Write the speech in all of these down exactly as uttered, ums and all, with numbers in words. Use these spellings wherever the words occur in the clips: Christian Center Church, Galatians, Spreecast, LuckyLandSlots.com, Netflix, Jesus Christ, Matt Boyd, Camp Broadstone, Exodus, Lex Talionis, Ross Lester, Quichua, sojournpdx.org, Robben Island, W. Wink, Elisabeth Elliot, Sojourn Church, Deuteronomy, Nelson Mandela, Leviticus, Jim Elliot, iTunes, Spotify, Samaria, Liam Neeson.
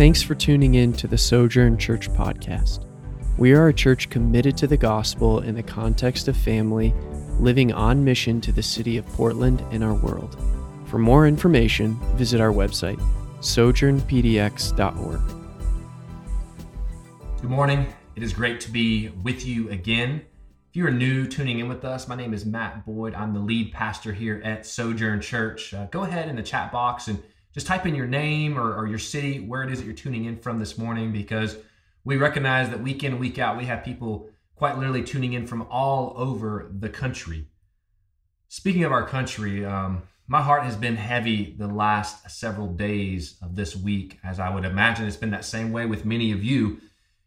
Thanks for tuning in to the Sojourn Church podcast. We are a church committed to the gospel in the context of family, living on mission to the city of Portland and our world. For more information, visit our website, sojourn p d x dot org. Good morning. It is great to be with you again. If you are new tuning in with us, my name is Matt Boyd. I'm the lead pastor here at Sojourn Church. Uh, go ahead in the chat box and just type in your name or, or your city, where it is that you're tuning in from this morning, because we recognize that week in, week out, we have people quite literally tuning in from all over the country. Speaking of our country, um, my heart has been heavy the last several days of this week, as I would imagine it's been that same way with many of you.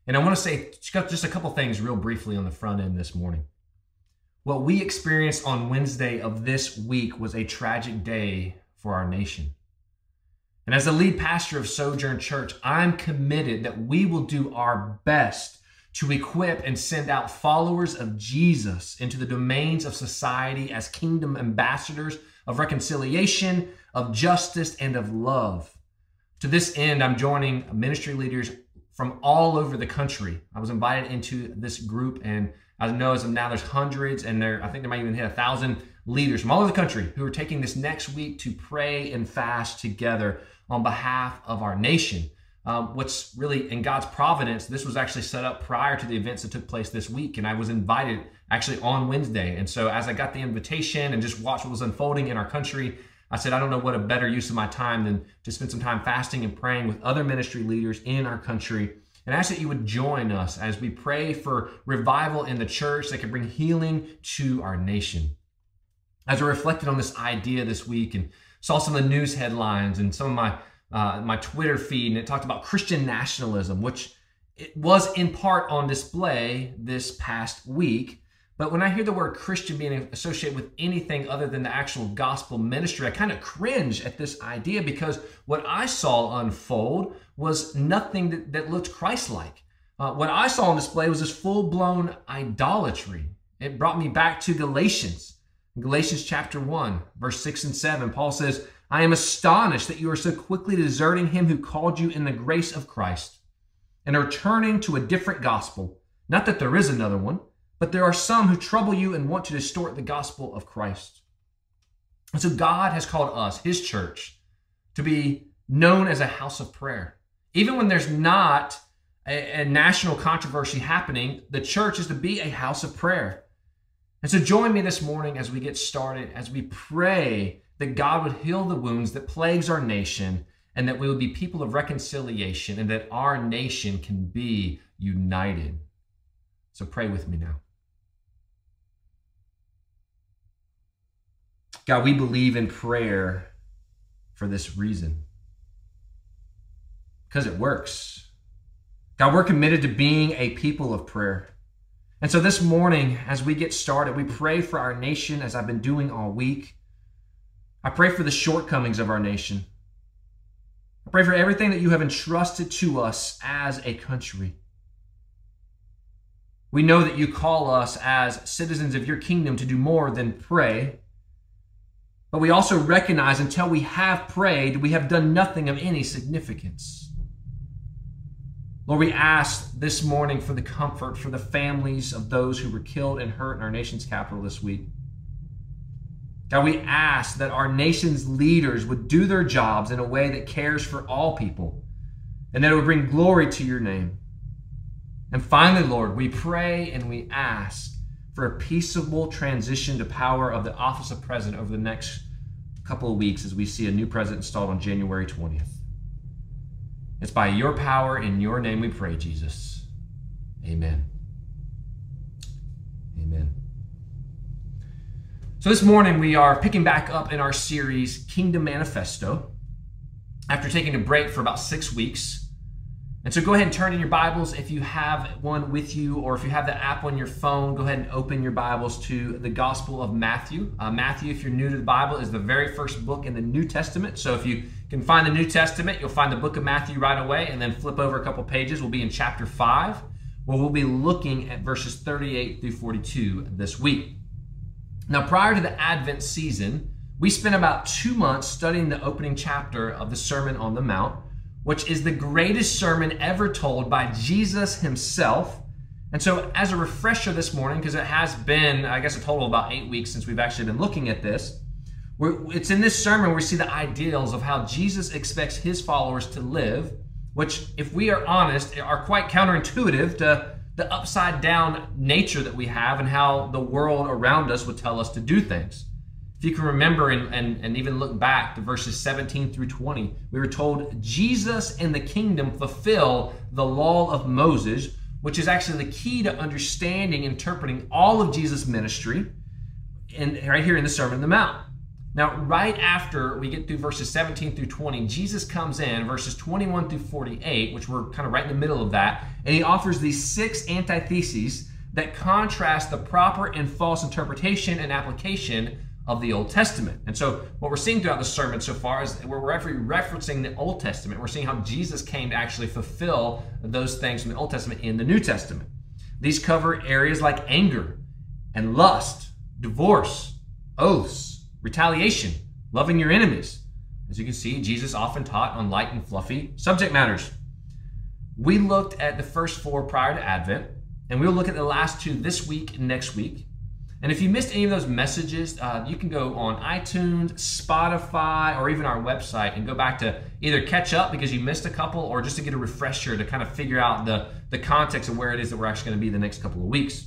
And I want to say just a couple things real briefly on the front end this morning. What we experienced on Wednesday of this week was a tragic day for our nation. And as the lead pastor of Sojourn Church, I'm committed that we will do our best to equip and send out followers of Jesus into the domains of society as kingdom ambassadors of reconciliation, of justice, and of love. To this end, I'm joining ministry leaders from all over the country. I was invited into this group, and I know as of now, there's hundreds, and there I think there might even hit a thousand leaders from all over the country who are taking this next week to pray and fast together on behalf of our nation. Um, what's really in God's providence, this was actually set up prior to the events that took place this week, and I was invited actually on Wednesday. And so as I got the invitation and just watched what was unfolding in our country, I said, I don't know what a better use of my time than to spend some time fasting and praying with other ministry leaders in our country. And I ask that you would join us as we pray for revival in the church that can bring healing to our nation. As I reflected on this idea this week and saw some of the news headlines and some of my uh, my Twitter feed, and it talked about Christian nationalism, which it was in part on display this past week. But when I hear the word Christian being associated with anything other than the actual gospel ministry, I kind of cringe at this idea, because what I saw unfold was nothing that, that looked Christ-like. Uh, what I saw on display was this full-blown idolatry. It brought me back to Galatians. In Galatians chapter one, verse six and seven, Paul says, I am astonished that you are so quickly deserting him who called you in the grace of Christ and are turning to a different gospel. Not that there is another one, but there are some who trouble you and want to distort the gospel of Christ. And so God has called us, his church, to be known as a house of prayer. Even when there's not a, a national controversy happening, the church is to be a house of prayer. And so join me this morning as we get started, as we pray that God would heal the wounds that plagues our nation, and that we would be people of reconciliation, and that our nation can be united. So pray with me now. God, we believe in prayer for this reason, because it works. God, we're committed to being a people of prayer. And so this morning, as we get started, we pray for our nation, as I've been doing all week. I pray for the shortcomings of our nation. I pray for everything that you have entrusted to us as a country. We know that you call us as citizens of your kingdom to do more than pray. But we also recognize until we have prayed, we have done nothing of any significance. Lord, we ask this morning for the comfort for the families of those who were killed and hurt in our nation's capital this week. God, we ask that our nation's leaders would do their jobs in a way that cares for all people, and that it would bring glory to your name. And finally, Lord, we pray and we ask for a peaceable transition to power of the office of president over the next couple of weeks as we see a new president installed on January twentieth. It's by your power, in your name we pray, Jesus. Amen. Amen. So this morning we are picking back up in our series, Kingdom Manifesto, after taking a break for about six weeks. And so go ahead and turn in your Bibles if you have one with you, or if you have the app on your phone, go ahead and open your Bibles to the Gospel of Matthew. Uh, Matthew, if you're new to the Bible, is the very first book in the New Testament. So if you can find the New Testament, you'll find the book of Matthew right away, and then flip over a couple pages. We'll be in chapter five, where we'll be looking at verses thirty-eight through forty-two this week. Now, prior to the Advent season, we spent about two months studying the opening chapter of the Sermon on the Mount, which is the greatest sermon ever told by Jesus himself. And so as a refresher this morning, because it has been, I guess, a total of about eight weeks since we've actually been looking at this, we're, it's in this sermon we see the ideals of how Jesus expects his followers to live, which, if we are honest, are quite counterintuitive to the upside-down nature that we have and how the world around us would tell us to do things. If you can remember and, and, and even look back to verses seventeen through twenty, we were told Jesus and the kingdom fulfill the law of Moses, which is actually the key to understanding, interpreting all of Jesus' ministry, and right here in the Sermon on the Mount. Now, right after we get through verses seventeen through twenty, Jesus comes in, verses twenty-one through forty-eight, which we're kind of right in the middle of that, and he offers these six antitheses that contrast the proper and false interpretation and application of the Old Testament. And so what we're seeing throughout the sermon so far is we're actually referencing the Old Testament. We're seeing how Jesus came to actually fulfill those things from the Old Testament in the New Testament. These cover areas like anger and lust, divorce, oaths, retaliation, loving your enemies. As you can see, Jesus often taught on light and fluffy subject matters. We looked at the first four prior to Advent, and we'll look at the last two this week and next week. And if you missed any of those messages, uh, you can go on iTunes, Spotify, or even our website and go back to either catch up because you missed a couple or just to get a refresher to kind of figure out the, the context of where it is that we're actually going to be the next couple of weeks.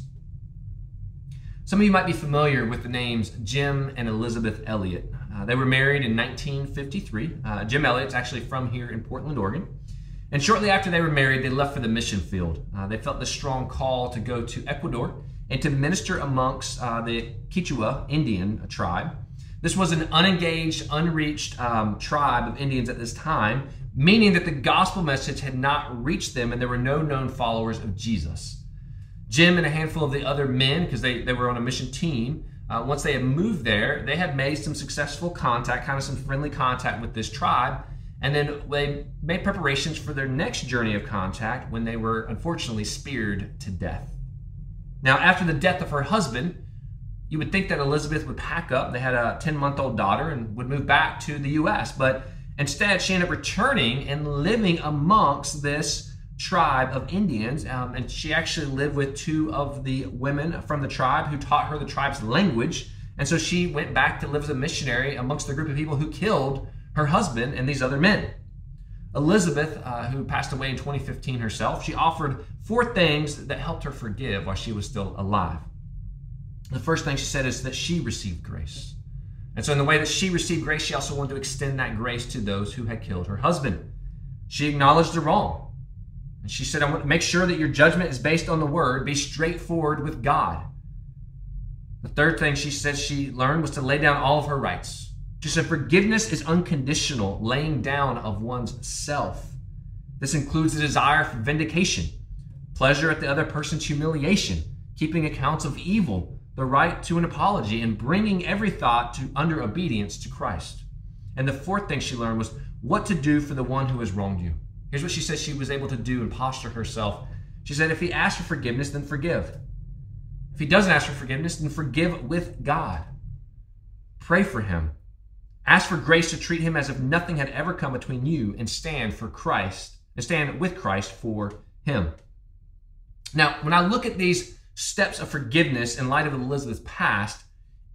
Some of you might be familiar with the names Jim and Elisabeth Elliot. Uh, they were married in nineteen fifty-three. Uh, Jim Elliot's actually from here in Portland, Oregon. And shortly after they were married, they left for the mission field. Uh, they felt the strong call to go to Ecuador and to minister amongst uh, the Quichua Indian tribe. This was an unengaged, unreached um, tribe of Indians at this time, meaning that the gospel message had not reached them and there were no known followers of Jesus. Jim and a handful of the other men, because they, they were on a mission team, uh, once they had moved there, they had made some successful contact, kind of some friendly contact with this tribe, and then they made preparations for their next journey of contact when they were unfortunately speared to death. Now, after the death of her husband, you would think that Elizabeth would pack up. They had a ten-month-old daughter and would move back to the U S, but instead she ended up returning and living amongst this tribe of Indians, um, and she actually lived with two of the women from the tribe who taught her the tribe's language. And so she went back to live as a missionary amongst the group of people who killed her husband and these other men. Elizabeth, uh, who passed away in twenty fifteen herself, she offered four things that helped her forgive while she was still alive. The first thing she said is that she received grace. And so in the way that she received grace, she also wanted to extend that grace to those who had killed her husband. She acknowledged the wrong. She said, I want to make sure that your judgment is based on the word. Be straightforward with God. The third thing she said she learned was to lay down all of her rights. She said, forgiveness is unconditional, laying down of one's self. This includes the desire for vindication, pleasure at the other person's humiliation, keeping accounts of evil, the right to an apology, and bringing every thought to under obedience to Christ. And the fourth thing she learned was what to do for the one who has wronged you. Here's what she said she was able to do and posture herself. She said, if he asks for forgiveness, then forgive. If he doesn't ask for forgiveness, then forgive with God. Pray for him. Ask for grace to treat him as if nothing had ever come between you and stand for Christ, and stand with Christ for him. Now, when I look at these steps of forgiveness in light of Elizabeth's past,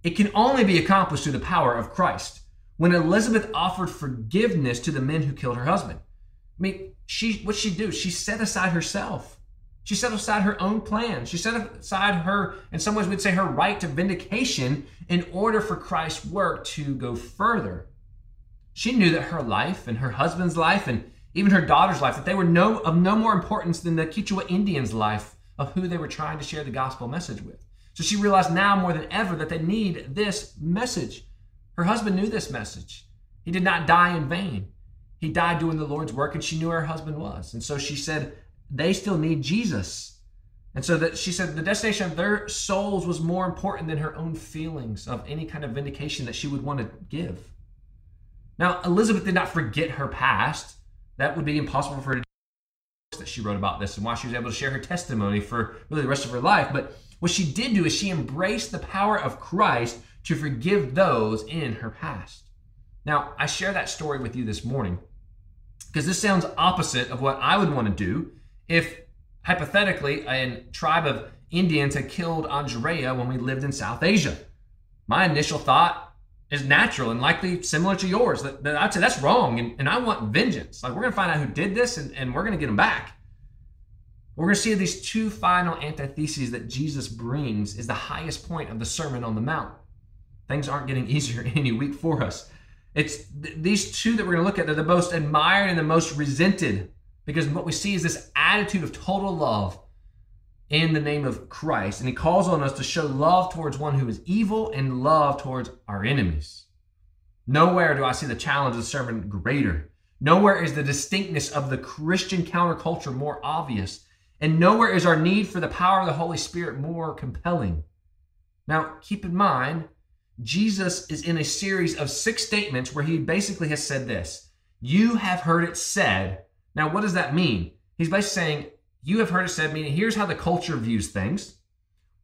it can only be accomplished through the power of Christ. When Elizabeth offered forgiveness to the men who killed her husband, I mean, she, what she do? She set aside herself. She set aside her own plans. She set aside her, in some ways we'd say, her right to vindication in order for Christ's work to go further. She knew that her life and her husband's life and even her daughter's life, that they were no, of no more importance than the Quichua Indians' life of who they were trying to share the gospel message with. So she realized now more than ever that they need this message. Her husband knew this message. He did not die in vain. He died doing the Lord's work, and she knew her husband was. And so she said, they still need Jesus. And so that she said the destination of their souls was more important than her own feelings of any kind of vindication that she would want to give. Now, Elizabeth did not forget her past. That would be impossible for her to do, that she wrote about this and why she was able to share her testimony for really the rest of her life. But what she did do is she embraced the power of Christ to forgive those in her past. Now, I share that story with you this morning Because this sounds opposite of what I would want to do if, hypothetically, a tribe of Indians had killed Andrea when we lived in South Asia. My initial thought is natural and likely similar to yours, that, that I'd say that's wrong, and, and I want vengeance. Like, we're going to find out who did this, and, and we're going to get them back. We're going to see these two final antitheses that Jesus brings is the highest point of the Sermon on the Mount. Things aren't getting easier any week for us. It's th- these two that we're going to look at, they're the most admired and the most resented, because what we see is this attitude of total love in the name of Christ. And he calls on us to show love towards one who is evil and love towards our enemies. Nowhere do I see the challenge of the sermon greater. Nowhere is the distinctness of the Christian counterculture more obvious. And nowhere is our need for the power of the Holy Spirit more compelling. Now, keep in mind, Jesus is in a series of six statements where he basically has said this: you have heard it said. Now, what does that mean? He's basically saying, you have heard it said, meaning here's how the culture views things.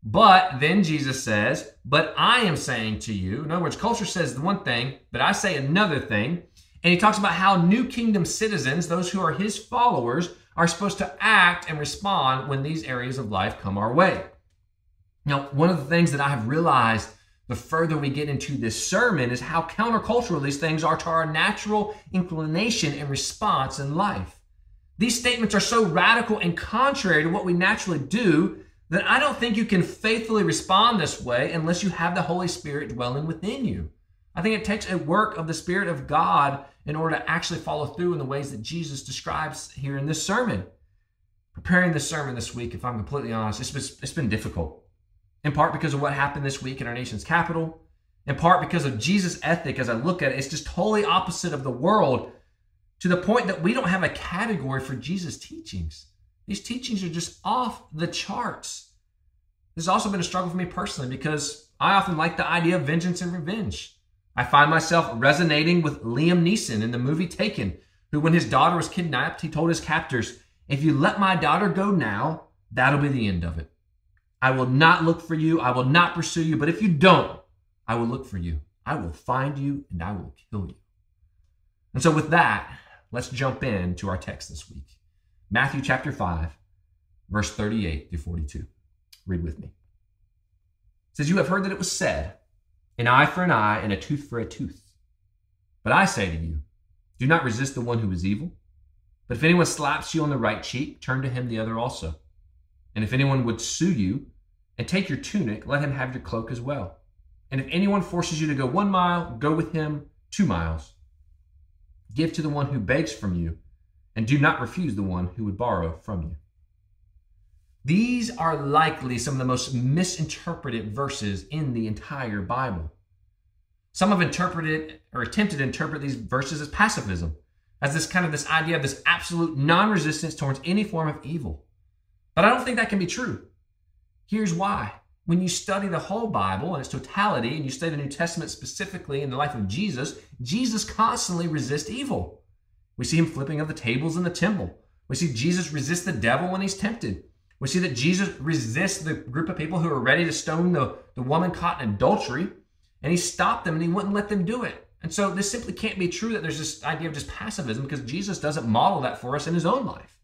But then Jesus says, but I am saying to you. In other words, culture says one thing, but I say another thing. And he talks about how new kingdom citizens, those who are his followers, are supposed to act and respond when these areas of life come our way. Now, one of the things that I have realized the further we get into this sermon is how countercultural these things are to our natural inclination and response in life. These statements are so radical and contrary to what we naturally do that I don't think you can faithfully respond this way unless you have the Holy Spirit dwelling within you. I think it takes a work of the Spirit of God in order to actually follow through in the ways that Jesus describes here in this sermon. Preparing this sermon this week, if I'm completely honest, it's been, it's been difficult. In part because of what happened this week in our nation's capital. In part because of Jesus' ethic, as I look at it, it's just totally opposite of the world, to the point that we don't have a category for Jesus' teachings. These teachings are just off the charts. This has also been a struggle for me personally, because I often like the idea of vengeance and revenge. I find myself resonating with Liam Neeson in the movie Taken, who, when his daughter was kidnapped, he told his captors, if you let my daughter go now, that'll be the end of it. I will not look for you. I will not pursue you. But if you don't, I will look for you. I will find you and I will kill you. And so with that, let's jump in to our text this week. Matthew chapter five, verse thirty-eight through forty-two. Read with me. It says, you have heard that it was said, an eye for an eye and a tooth for a tooth. But I say to you, do not resist the one who is evil. But if anyone slaps you on the right cheek, turn to him the other also. And if anyone would sue you and take your tunic, let him have your cloak as well. And if anyone forces you to go one mile, go with him two miles. Give to the one who begs from you, and do not refuse the one who would borrow from you. These are likely some of the most misinterpreted verses in the entire Bible. Some have interpreted or attempted to interpret these verses as pacifism, as this kind of this idea of this absolute non-resistance towards any form of evil. But I don't think that can be true. Here's why. When you study the whole Bible in its totality, and you study the New Testament specifically in the life of Jesus, Jesus constantly resists evil. We see him flipping of the tables in the temple. We see Jesus resist the devil when he's tempted. We see that Jesus resists the group of people who are ready to stone the, the woman caught in adultery, and he stopped them and he wouldn't let them do it. And so this simply can't be true that there's this idea of just pacifism, because Jesus doesn't model that for us in his own life.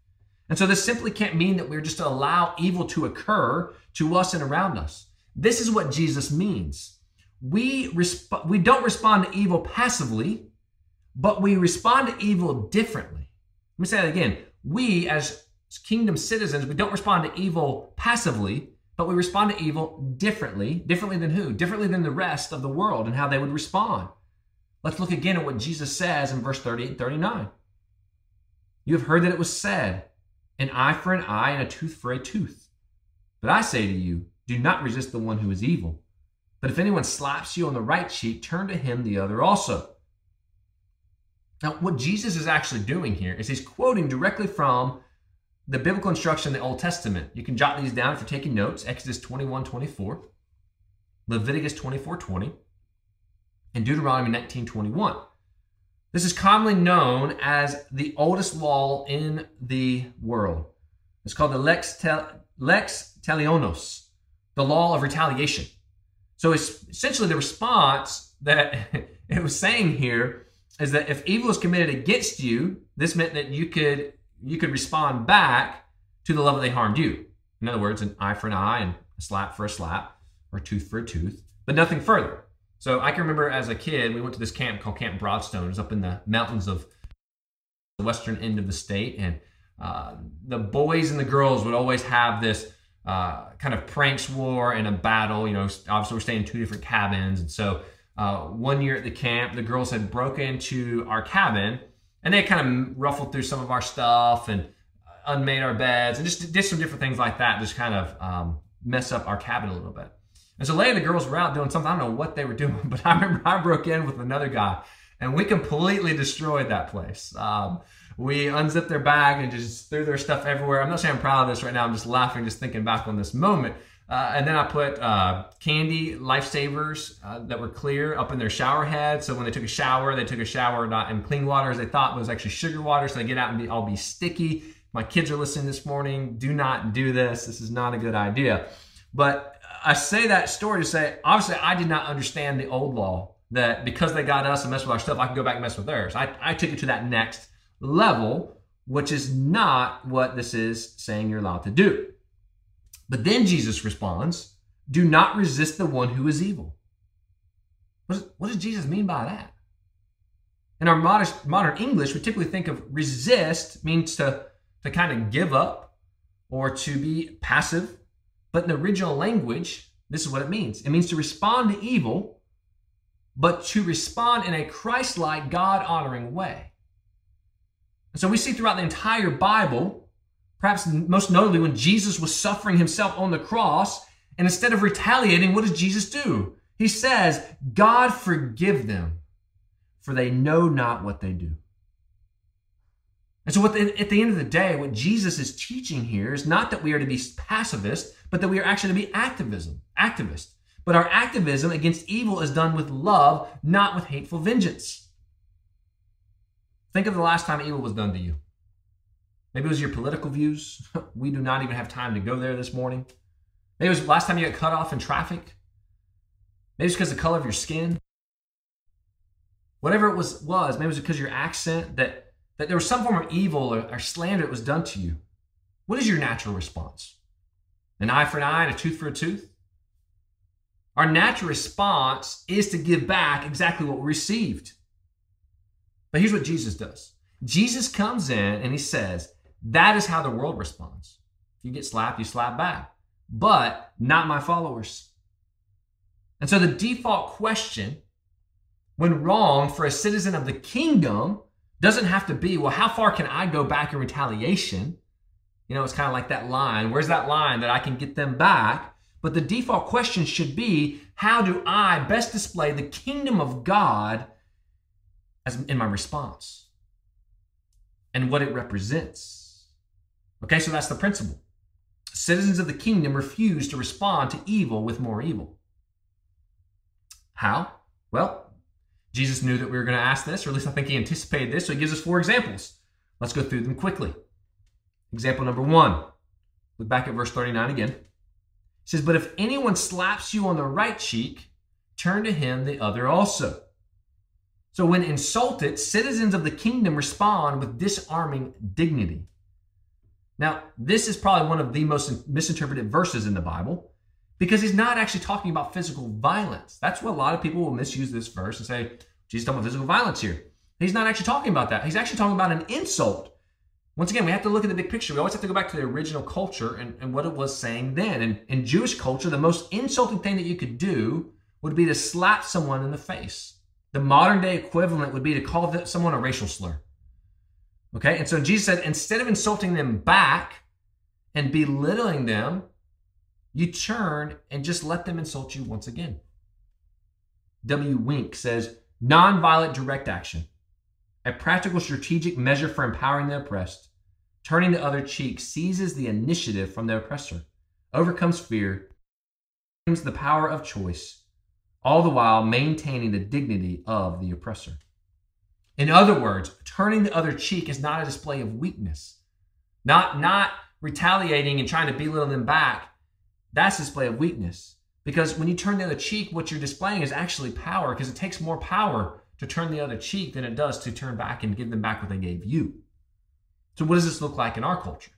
And so this simply can't mean that we're just to allow evil to occur to us and around us. This is what Jesus means. We resp- we don't respond to evil passively, but we respond to evil differently. Let me say that again. We, as kingdom citizens, we don't respond to evil passively, but we respond to evil differently. Differently than who? Differently than the rest of the world and how they would respond. Let's look again at what Jesus says in verse thirty-eight and thirty-nine. You have heard that it was said, an eye for an eye and a tooth for a tooth. But I say to you, do not resist the one who is evil. But if anyone slaps you on the right cheek, turn to him the other also. Now, what Jesus is actually doing here is he's quoting directly from the biblical instruction in the Old Testament. You can jot these down for taking notes. Exodus twenty-one twenty-four, Leviticus twenty-four twenty, and Deuteronomy nineteen twenty-one. This is commonly known as the oldest law in the world. It's called the Lex Talionis, the law of retaliation. So it's essentially the response that it was saying here is that if evil is committed against you, this meant that you could you could respond back to the level they harmed you. In other words, an eye for an eye and a slap for a slap or a tooth for a tooth, but nothing further. So I can remember as a kid, we went to this camp called Camp Broadstone. It was up in the mountains of the western end of the state. And uh, the boys and the girls would always have this uh, kind of pranks war and a battle. You know, obviously we're staying in two different cabins. And so uh, one year at the camp, the girls had broke into our cabin and they kind of ruffled through some of our stuff and unmade our beds and just did some different things like that, just kind of um, mess up our cabin a little bit. And so later the girls were out doing something. I don't know what they were doing, but I remember I broke in with another guy and we completely destroyed that place. Um, we unzipped their bag and just threw their stuff everywhere. I'm not saying I'm proud of this right now. I'm just laughing, just thinking back on this moment. Uh, and then I put uh, candy lifesavers uh, that were clear up in their shower head. So when they took a shower, they took a shower not in clean water as they thought, it was actually sugar water. So they get out and be, all be sticky. My kids are listening this morning. Do not do this. This is not a good idea. But I say that story to say, obviously, I did not understand the old law that because they got us and messed with our stuff, I could go back and mess with theirs. I, I took it to that next level, which is not what this is saying you're allowed to do. But then Jesus responds, do not resist the one who is evil. What does, what does Jesus mean by that? In our modern, modern English, we typically think of resist means to, to kind of give up or to be passive. But in the original language, this is what it means. It means to respond to evil, but to respond in a Christ-like, God-honoring way. And so we see throughout the entire Bible, perhaps most notably when Jesus was suffering himself on the cross, and instead of retaliating, what does Jesus do? He says, God forgive them, for they know not what they do. And so what the, at the end of the day, what Jesus is teaching here is not that we are to be pacifist, but that we are actually to be activism, activist. But our activism against evil is done with love, not with hateful vengeance. Think of the last time evil was done to you. Maybe it was your political views. We do not even have time to go there this morning. Maybe it was the last time you got cut off in traffic. Maybe it's because of the color of your skin. Whatever it was, was maybe it was because of your accent that that there was some form of evil or, or slander that was done to you. What is your natural response? An eye for an eye and a tooth for a tooth? Our natural response is to give back exactly what we received. But here's what Jesus does. Jesus comes in and he says, that is how the world responds. If you get slapped, you slap back, but not my followers. And so the default question when wrong for a citizen of the kingdom doesn't have to be, well, how far can I go back in retaliation? You know, it's kind of like that line. Where's that line that I can get them back? But the default question should be, how do I best display the kingdom of God as in my response and what it represents? Okay, so that's the principle. Citizens of the kingdom refuse to respond to evil with more evil. How? Well, Jesus knew that we were going to ask this, or at least I think he anticipated this, so he gives us four examples. Let's go through them quickly. Example number one, look back at verse thirty-nine again. It says, but if anyone slaps you on the right cheek, turn to him the other also. So when insulted, citizens of the kingdom respond with disarming dignity. Now, this is probably one of the most misinterpreted verses in the Bible, because he's not actually talking about physical violence. That's what a lot of people will misuse this verse and say, Jesus talking about physical violence here. He's not actually talking about that. He's actually talking about an insult. Once again, we have to look at the big picture. We always have to go back to the original culture and, and what it was saying then. And in Jewish culture, the most insulting thing that you could do would be to slap someone in the face. The modern day equivalent would be to call someone a racial slur. Okay, and so Jesus said, instead of insulting them back and belittling them, you turn and just let them insult you once again. W. Wink says, nonviolent direct action, a practical strategic measure for empowering the oppressed, turning the other cheek, seizes the initiative from the oppressor, overcomes fear, brings the power of choice, all the while maintaining the dignity of the oppressor. In other words, turning the other cheek is not a display of weakness, not, not retaliating and trying to belittle them back. That's display of weakness, because when you turn the other cheek, what you're displaying is actually power, because it takes more power to turn the other cheek than it does to turn back and give them back what they gave you. So what does this look like in our culture?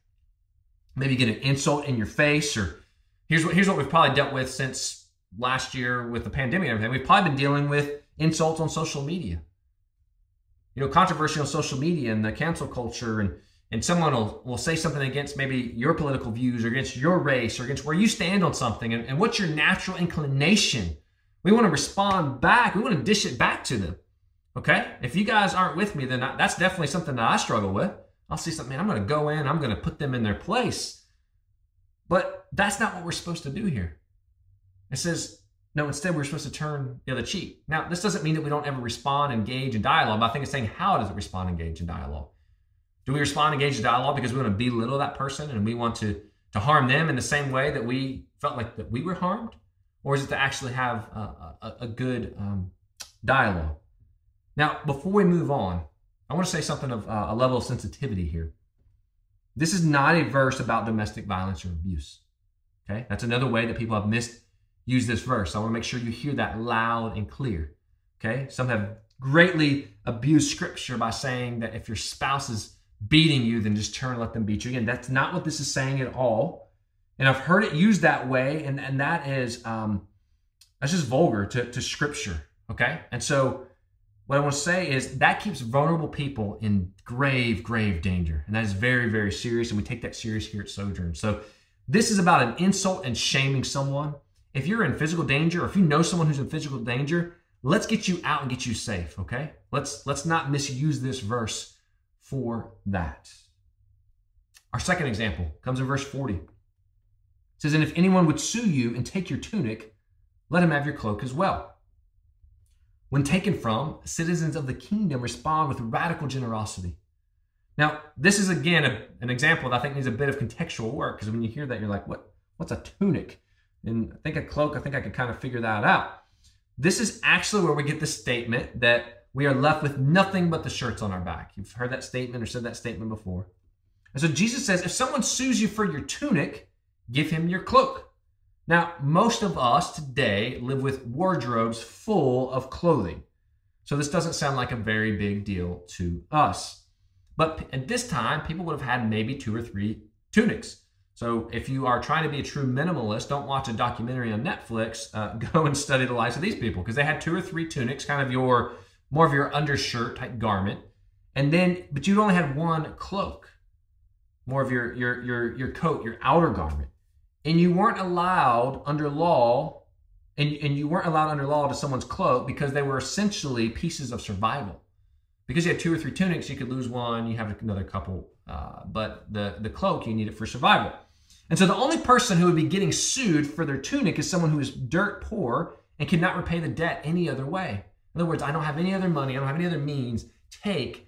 Maybe you get an insult in your face, or here's what here's what we've probably dealt with since last year with the pandemic and everything. We've probably been dealing with insults on social media. You know, controversy on social media and the cancel culture, and and someone will, will say something against maybe your political views or against your race or against where you stand on something, and, and what's your natural inclination? We want to respond back. We want to dish it back to them, okay? If you guys aren't with me, then I, that's definitely something that I struggle with. I'll see something, man, I'm going to go in, I'm going to put them in their place. But that's not what we're supposed to do here. It says, no, instead we're supposed to turn the other cheek. Now, this doesn't mean that we don't ever respond, engage in dialogue, but I think it's saying, how does it respond, engage in dialogue? Do we respond, engage in dialogue because we want to belittle that person and we want to, to harm them in the same way that we felt like that we were harmed? Or is it to actually have a, a, a good um, dialogue? Now, before we move on, I want to say something of uh, a level of sensitivity here. This is not a verse about domestic violence or abuse, okay? That's another way that people have misused this verse. I want to make sure you hear that loud and clear, okay? Some have greatly abused scripture by saying that if your spouse is beating you, then just turn and let them beat you. Again, that's not what this is saying at all. And I've heard it used that way, and, and that is, um, that's just vulgar to, to scripture, okay? And so, what I want to say is that keeps vulnerable people in grave, grave danger. And that is very, very serious. And we take that serious here at Sojourn. So this is about an insult and shaming someone. If you're in physical danger, or if you know someone who's in physical danger, let's get you out and get you safe, okay? Let's, let's not misuse this verse for that. Our second example comes in verse forty. It says, and if anyone would sue you and take your tunic, let him have your cloak as well. When taken from, citizens of the kingdom respond with radical generosity. Now, this is, again, a, an example that I think needs a bit of contextual work, because when you hear that, you're like, what? What's a tunic? And I think a cloak, I think I could kind of figure that out. This is actually where we get the statement that we are left with nothing but the shirts on our back. You've heard that statement or said that statement before. And so Jesus says, if someone sues you for your tunic, give him your cloak. Now, most of us today live with wardrobes full of clothing. So this doesn't sound like a very big deal to us. But at this time, people would have had maybe two or three tunics. So if you are trying to be a true minimalist, don't watch a documentary on Netflix. Uh, go and study the lives of these people, because they had two or three tunics, kind of your more of your undershirt type garment. And then, but you only had one cloak, more of your your your your coat, your outer garment. And you weren't allowed under law, and, and you weren't allowed under law to someone's cloak, because they were essentially pieces of survival. Because you had two or three tunics, you could lose one, you have another couple, uh, but the, the cloak, you need it for survival. And so the only person who would be getting sued for their tunic is someone who is dirt poor and cannot repay the debt any other way. In other words, I don't have any other money, I don't have any other means, take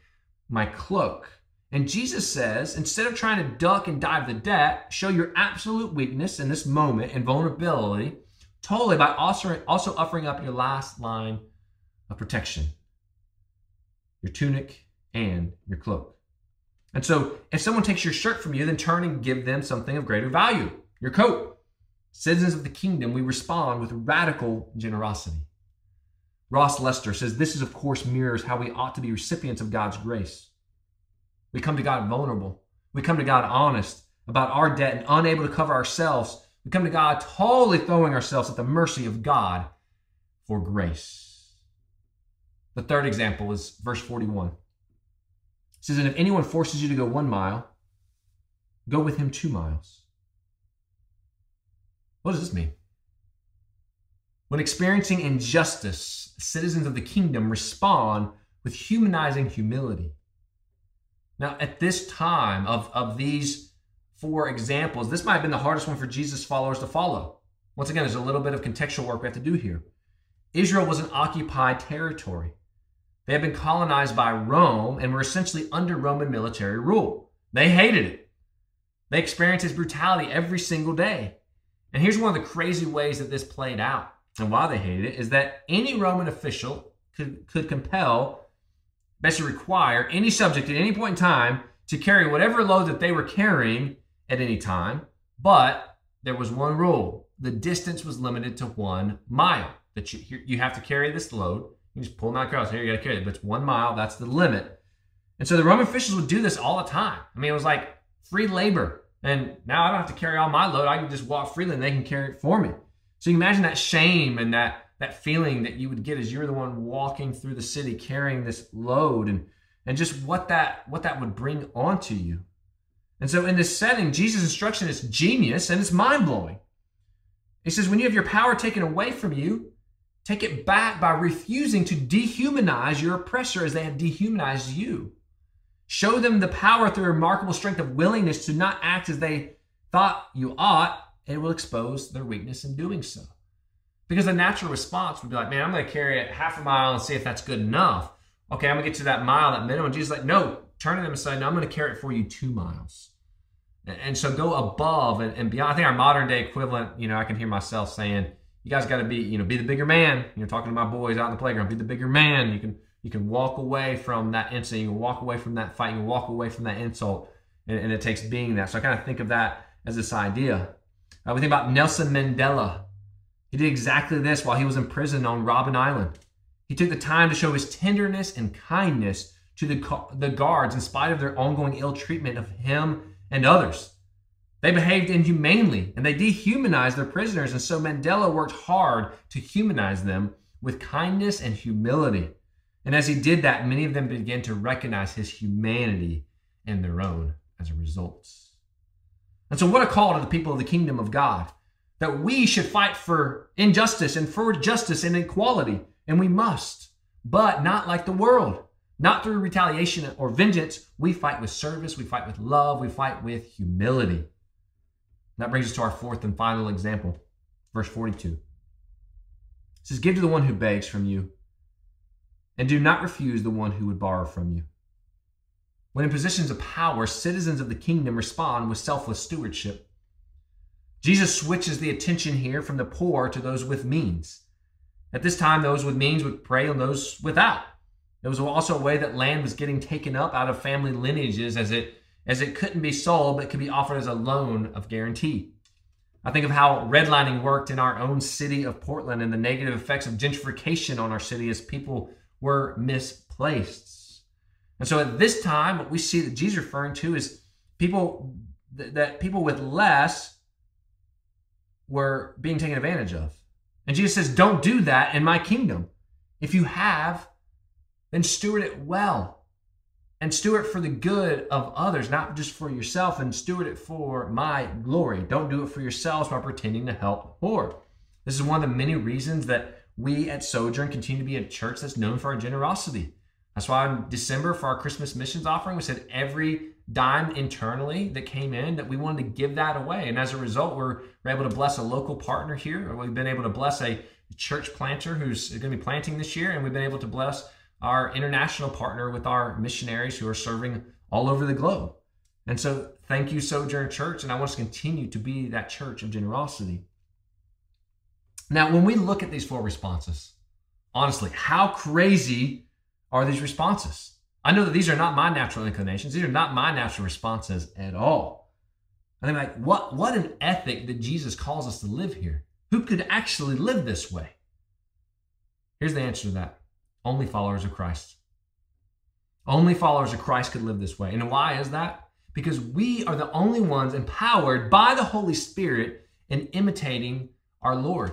my cloak. And Jesus says, instead of trying to duck and dive the debt, show your absolute weakness in this moment and vulnerability totally by also, also offering up your last line of protection, your tunic and your cloak. And so if someone takes your shirt from you, then turn and give them something of greater value, your coat. Citizens of the kingdom, we respond with radical generosity. Ross Lester says, this is, of course, mirrors how we ought to be recipients of God's grace. We come to God vulnerable. We come to God honest about our debt and unable to cover ourselves. We come to God totally throwing ourselves at the mercy of God for grace. The third example is verse forty-one. It says, and if anyone forces you to go one mile, go with him two miles. What does this mean? When experiencing injustice, citizens of the kingdom respond with humanizing humility. Now, at this time of, of these four examples, this might have been the hardest one for Jesus' followers to follow. Once again, there's a little bit of contextual work we have to do here. Israel was an occupied territory. They had been colonized by Rome and were essentially under Roman military rule. They hated it. They experienced its brutality every single day. And here's one of the crazy ways that this played out and why they hated it, is that any Roman official could, could compel basically require any subject at any point in time to carry whatever load that they were carrying at any time. But there was one rule. The distance was limited to one mile, that you, you have to carry this load. You just pull them out of the crowds. Here, you got to carry it. But it's one mile. That's the limit. And so the Roman officials would do this all the time. I mean, it was like free labor. And now I don't have to carry all my load. I can just walk freely and they can carry it for me. So you can imagine that shame and that that feeling that you would get as you're the one walking through the city carrying this load, and, and just what that, what that would bring onto you. And so in this setting, Jesus' instruction is genius and it's mind-blowing. He says, when you have your power taken away from you, take it back by refusing to dehumanize your oppressor as they have dehumanized you. Show them the power through remarkable strength of willingness to not act as they thought you ought, and it will expose their weakness in doing so. Because the natural response would be like, man, I'm going to carry it half a mile and see if that's good enough. Okay, I'm going to get to that mile, that minimum. Jesus is like, no, turn to them and say, no, I'm going to carry it for you two miles. And so go above and beyond. I think our modern day equivalent, you know, I can hear myself saying, you guys got to be, you know, be the bigger man. You know, talking to my boys out in the playground, be the bigger man. You can you can walk away from that incident. You can walk away from that fight. You can walk away from that insult. And, and it takes being that. So I kind of think of that as this idea. Uh, we think about Nelson Mandela. He did exactly this while he was in prison on Robben Island. He took the time to show his tenderness and kindness to the, the guards in spite of their ongoing ill treatment of him and others. They behaved inhumanely and they dehumanized their prisoners, and so Mandela worked hard to humanize them with kindness and humility. And as he did that, many of them began to recognize his humanity and their own as a result. And so what a call to the people of the kingdom of God, that we should fight for injustice and for justice and equality, and we must, but not like the world. Not through retaliation or vengeance. We fight with service. We fight with love. We fight with humility. And that brings us to our fourth and final example, verse forty-two. It says, give to the one who begs from you, and do not refuse the one who would borrow from you. When in positions of power, citizens of the kingdom respond with selfless stewardship. Jesus switches the attention here from the poor to those with means. At this time, those with means would prey on those without. It was also a way that land was getting taken up out of family lineages as it as it couldn't be sold, but could be offered as a loan of guarantee. I think of how redlining worked in our own city of Portland and the negative effects of gentrification on our city as people were misplaced. And so at this time, what we see that Jesus is referring to is people th- that people with less were being taken advantage of. And Jesus says, don't do that in my kingdom. If you have, then steward it well, and steward it for the good of others, not just for yourself, and steward it for my glory. Don't do it for yourselves by pretending to help the poor. This is one of the many reasons that we at Sojourn continue to be a church that's known for our generosity. That's why in December for our Christmas missions offering, we said every dime internally that came in, that we wanted to give that away. And as a result, we're, we're able to bless a local partner here. Or we've been able to bless a church planter who's going to be planting this year, and we've been able to bless our international partner with our missionaries who are serving all over the globe. And so thank you, Sojourn Church, and I want us to continue to be that church of generosity. Now, when we look at these four responses, honestly, how crazy are these responses? I know that these are not my natural inclinations. These are not my natural responses at all. And I'm like, what, what an ethic that Jesus calls us to live here. Who could actually live this way? Here's the answer to that. Only followers of Christ. Only followers of Christ could live this way. And why is that? Because we are the only ones empowered by the Holy Spirit in imitating our Lord.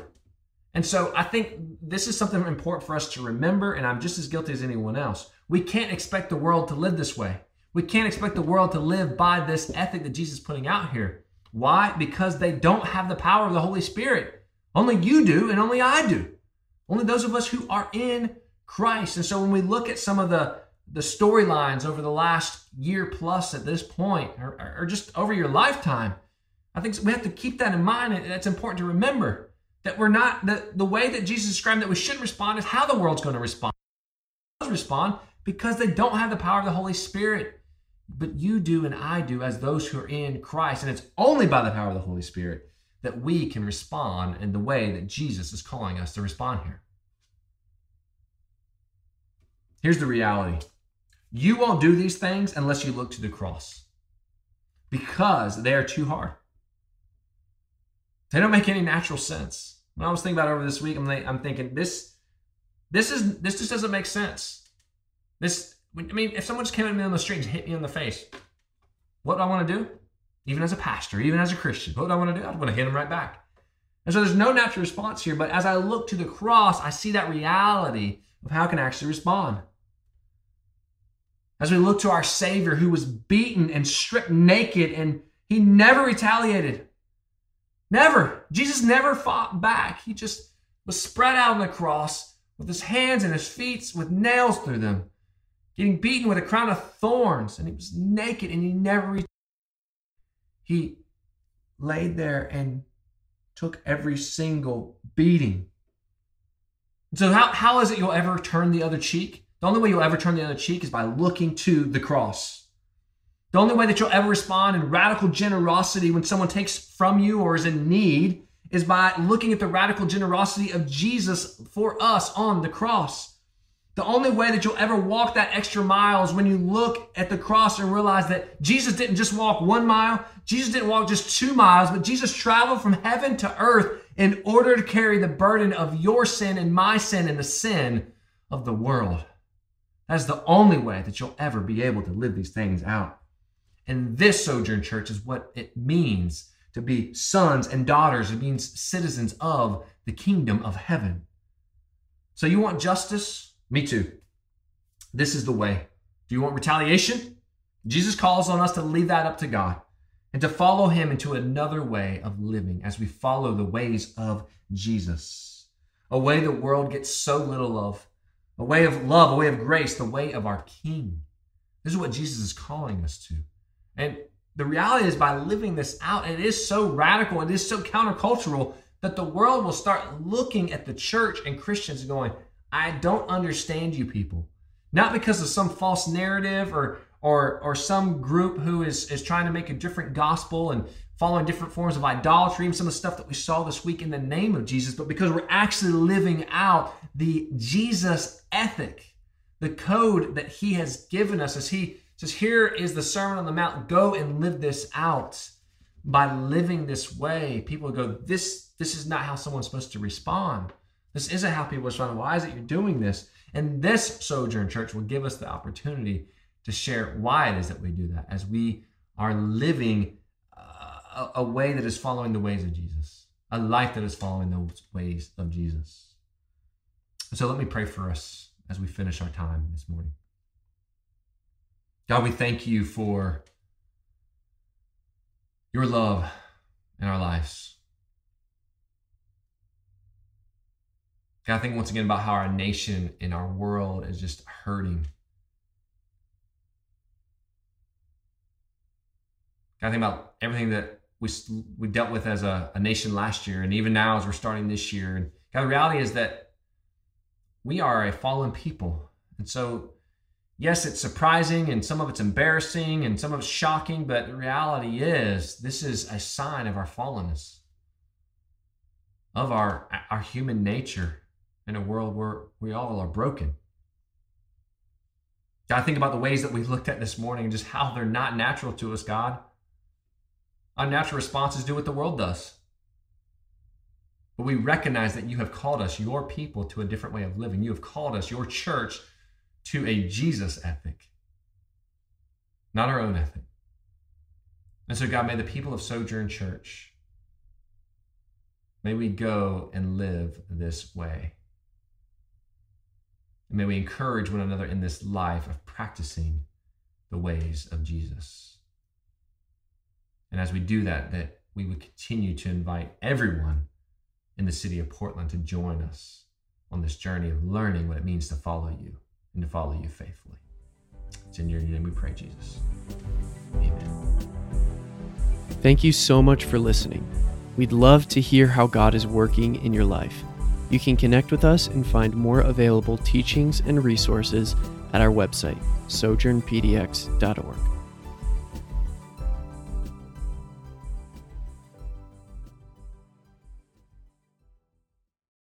And so I think this is something important for us to remember, and I'm just as guilty as anyone else. We can't expect the world to live this way. We can't expect the world to live by this ethic that Jesus is putting out here. Why? Because they don't have the power of the Holy Spirit. Only you do, and only I do. Only those of us who are in Christ. And so when we look at some of the, the storylines over the last year plus at this point, or, or just over your lifetime, I think we have to keep that in mind. And that's important to remember, that we're not, that the way that Jesus described that we shouldn't respond is how the world's going to respond. Respond because they don't have the power of the Holy Spirit. But you do and I do as those who are in Christ. And it's only by the power of the Holy Spirit that we can respond in the way that Jesus is calling us to respond here. Here's the reality. You won't do these things unless you look to the cross, because they are too hard. They don't make any natural sense. When I was thinking about it over this week, I'm, I'm thinking this, This is this just doesn't make sense. This, I mean, if someone just came at me on the street and hit me in the face, what do I want to do? Even as a pastor, even as a Christian, what do I want to do? I want to hit them right back. And so there's no natural response here, but as I look to the cross, I see that reality of how I can actually respond. As we look to our Savior who was beaten and stripped naked, and he never retaliated. Never. Jesus never fought back. He just was spread out on the cross with his hands and his feet with nails through them, getting beaten with a crown of thorns, and he was naked and he never retaliated. He laid there and took every single beating. So how, how is it you'll ever turn the other cheek? The only way you'll ever turn the other cheek is by looking to the cross. The only way that you'll ever respond in radical generosity when someone takes from you or is in need is by looking at the radical generosity of Jesus for us on the cross. The only way that you'll ever walk that extra mile is when you look at the cross and realize that Jesus didn't just walk one mile, Jesus didn't walk just two miles, but Jesus traveled from heaven to earth in order to carry the burden of your sin and my sin and the sin of the world. That's the only way that you'll ever be able to live these things out. And this, Sojourn Church, is what it means to be sons and daughters. It means citizens of the kingdom of heaven. So you want justice? Me too. This is the way. Do you want retaliation? Jesus calls on us to leave that up to God and to follow him into another way of living as we follow the ways of Jesus, a way the world gets so little of, a way of love, a way of grace, the way of our King. This is what Jesus is calling us to. And the reality is by living this out, it is so radical, it is so countercultural that the world will start looking at the church and Christians going, I don't understand you people. Not because of some false narrative or or or some group who is, is trying to make a different gospel and following different forms of idolatry and some of the stuff that we saw this week in the name of Jesus, but because we're actually living out the Jesus ethic, the code that he has given us as he says, here is the Sermon on the Mount, go and live this out. By living this way, people go, this, this is not how someone's supposed to respond. This isn't how people respond. Why is it you're doing this? And this Sojourn Church will give us the opportunity to share why it is that we do that as we are living a, a way that is following the ways of Jesus, a life that is following the ways of Jesus. So let me pray for us as we finish our time this morning. God, we thank you for your love in our lives. God, I think once again about how our nation and our world is just hurting. God, I think about everything that we we dealt with as a, a nation last year, and even now as we're starting this year. And God, the reality is that we are a fallen people. And so, yes, it's surprising, and some of it's embarrassing, and some of it's shocking, but the reality is this is a sign of our fallenness, of our, our human nature. In a world where we all are broken. I think about the ways that we looked at this morning and just how they're not natural to us, God. Our natural responses do what the world does. But we recognize that you have called us, your people, to a different way of living. You have called us, your church, to a Jesus ethic, not our own ethic. And so, God, may the people of Sojourn Church, may we go and live this way. And may we encourage one another in this life of practicing the ways of Jesus. And as we do that, that we would continue to invite everyone in the city of Portland to join us on this journey of learning what it means to follow you and to follow you faithfully. It's in your name we pray, Jesus. Amen. Thank you so much for listening. We'd love to hear how God is working in your life. You can connect with us and find more available teachings and resources at our website, sojourn p d x dot org.